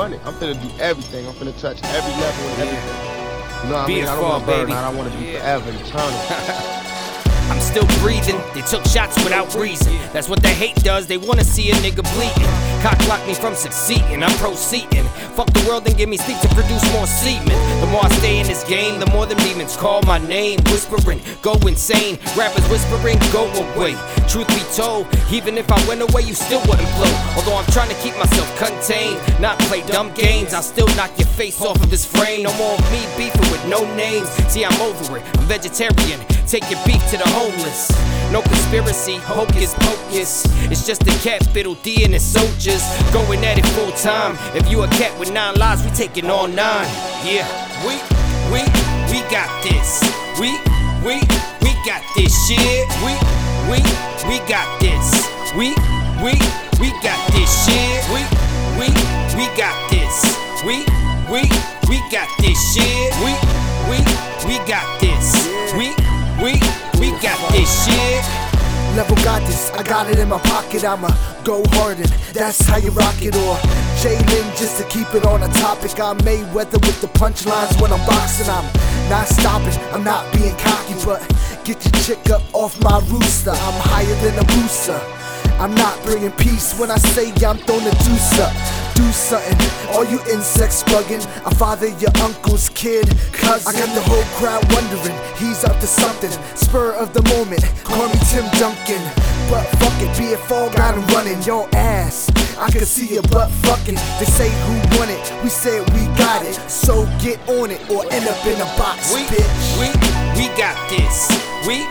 run it. I'm finna do everything. I'm finna touch every level and everything. You know what I mean? I don't want to burn out. I want to be forever eternal. I'm still breathing, they took shots without reason. That's what that hate does, they wanna see a nigga bleeding. Cock-blocked me from succeeding, I'm proceeding. Fuck the world and give me sleep to produce more semen. The more I stay in this game, the more the demons call my name. Whispering, go insane, rappers whispering, go away. Truth be told, even if I went away, you still wouldn't blow. Although I'm trying to keep myself contained, not play dumb games. I'll still knock your face off of this frame. No more of me beefing with no names. See, I'm over it, I'm vegetarian. Take your beef to the homeless. No conspiracy, hocus pocus. It's just a cat, Biddle D and his soldiers going at it full time. If you a cat with 9 lives, we taking all 9. Yeah, we got this. We got this shit. We got this. We got this shit. We got this. We got this shit. We got this. We got this shit. Never got this, I got it in my pocket. I'ma go harder, that's how you rock it. Or Jalen, just to keep it on a topic. I'm Mayweather with the punchlines when I'm boxing. I'm not stopping, I'm not being cocky, but get your chick up off my rooster. I'm higher than a rooster, I'm not bringing peace when I say I'm throwing a deuce up. Do something, all you insects bugging. I father your uncle's kid, cousin. I got the whole crowd wondering, he's up to something. Spur of the moment, call me Tim Duncan. But fuck it, be a fall guy and running your ass. I can see your butt fucking. They say who won it, we said we got it. So get on it or end up in a box, bitch. We got this. We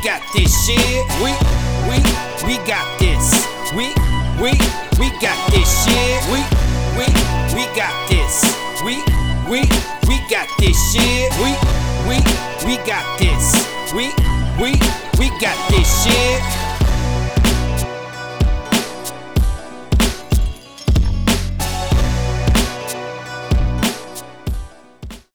got this shit. We got this. We got this shit. We got this. We got this shit. We got this. We got this.